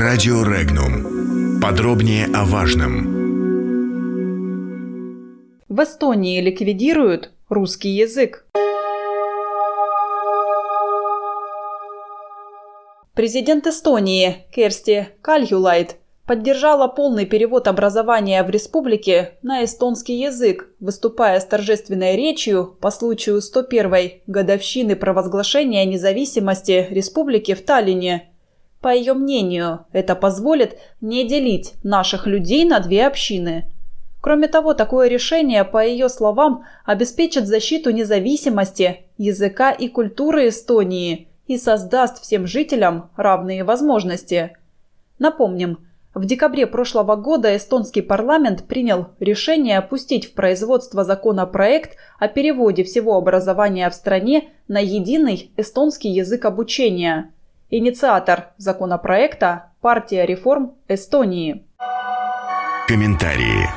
Радио Regnum. Подробнее о важном. В Эстонии ликвидируют русский язык. Президент Эстонии Керсти Кальюлайд поддержала полный перевод образования в республике на эстонский язык, выступая с торжественной речью по случаю 101-й годовщины провозглашения независимости республики в Таллине. По ее мнению, это позволит не делить наших людей на две общины. Кроме того, такое решение, по ее словам, обеспечит защиту независимости, языка и культуры Эстонии и создаст всем жителям равные возможности. Напомним, в декабре прошлого года эстонский парламент принял решение пустить в производство законопроект о переводе всего образования в стране на единый эстонский язык обучения. Инициатор законопроекта – Партия реформ Эстонии. Комментарии.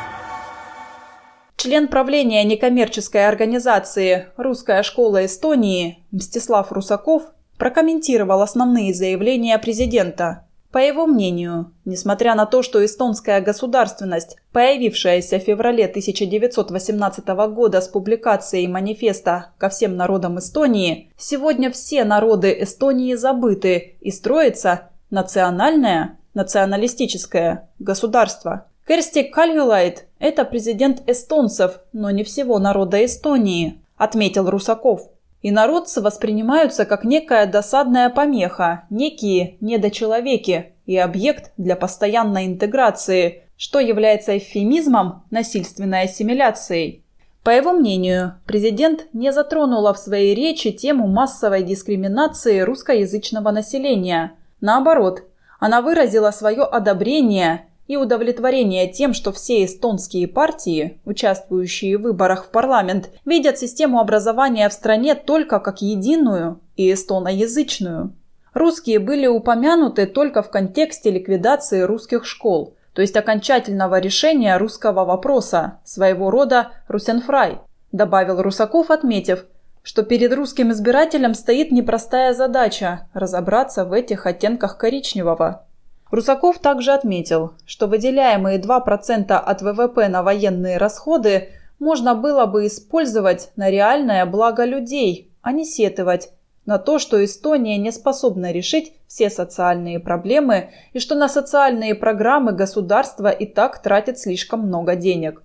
Член правления некоммерческой организации «Русская школа Эстонии» Мстислав Русаков прокомментировал основные заявления президента. По его мнению, несмотря на то, что эстонская государственность, появившаяся в феврале 1918 года с публикацией манифеста «Ко всем народам Эстонии», сегодня все народы Эстонии забыты и строится национальное, националистическое государство. Керсти Кальюлайд – это президент эстонцев, но не всего народа Эстонии, отметил Русаков. Инородцы воспринимаются как некая досадная помеха, некие недочеловеки и объект для постоянной интеграции, что является эвфемизмом насильственной ассимиляцией. По его мнению, президент не затронула в своей речи тему массовой дискриминации русскоязычного населения. Наоборот, она выразила свое одобрение и удовлетворение тем, что все эстонские партии, участвующие в выборах в парламент, видят систему образования в стране только как единую и эстоноязычную. Русские были упомянуты только в контексте ликвидации русских школ, то есть окончательного решения русского вопроса, своего рода «русенфрай», добавил Русаков, отметив, что перед русским избирателем стоит непростая задача разобраться в этих оттенках коричневого. Русаков также отметил, что выделяемые 2% от ВВП на военные расходы можно было бы использовать на реальное благо людей, а не сетовать на то, что Эстония не способна решить все социальные проблемы и что на социальные программы государство и так тратит слишком много денег.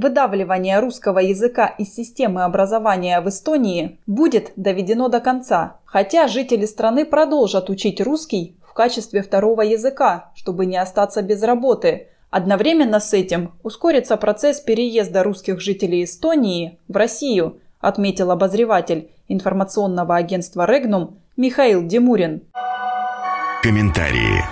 Выдавливание русского языка из системы образования в Эстонии будет доведено до конца, хотя жители страны продолжат учить русский в качестве второго языка, чтобы не остаться без работы. Одновременно с этим ускорится процесс переезда русских жителей Эстонии в Россию, отметил обозреватель информационного агентства Regnum Михаил Демурин. Комментарии.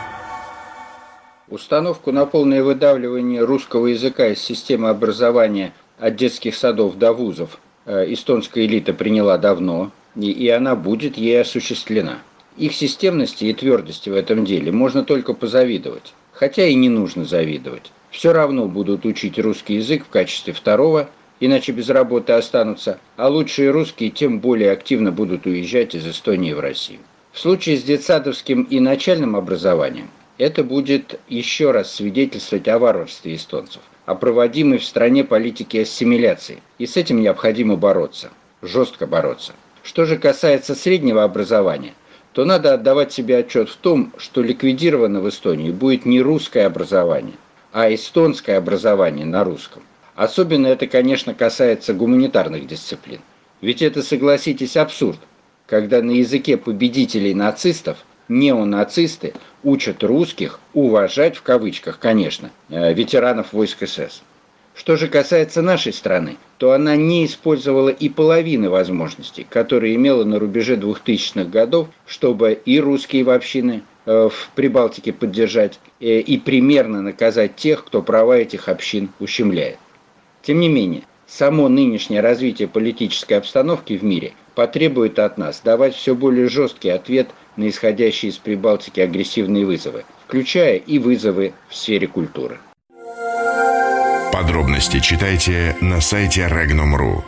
Установку на полное выдавливание русского языка из системы образования от детских садов до вузов эстонская элита приняла давно, и она будет ей осуществлена. Их системности и твердости в этом деле можно только позавидовать, хотя и не нужно завидовать. Все равно будут учить русский язык в качестве второго, иначе без работы останутся, а лучшие русские тем более активно будут уезжать из Эстонии в Россию. В случае с детсадовским и начальным образованием это будет еще раз свидетельствовать о варварстве эстонцев, о проводимой в стране политике ассимиляции. И с этим необходимо бороться, жестко бороться. Что же касается среднего образования, то надо отдавать себе отчет в том, что ликвидировано в Эстонии будет не русское образование, а эстонское образование на русском. Особенно это, конечно, касается гуманитарных дисциплин. Ведь это, согласитесь, абсурд, когда на языке победителей нацистов неонацисты учат русских уважать, в кавычках, конечно, ветеранов войск СС. Что же касается нашей страны, то она не использовала и половины возможностей, которые имела на рубеже 2000-х годов, чтобы и русские общины в Прибалтике поддержать, и примерно наказать тех, кто права этих общин ущемляет. Тем не менее, само нынешнее развитие политической обстановки в мире потребует от нас давать все более жесткий ответ на исходящие из Прибалтики агрессивные вызовы, включая и вызовы в сфере культуры. Подробности читайте на сайте Regnum.ru.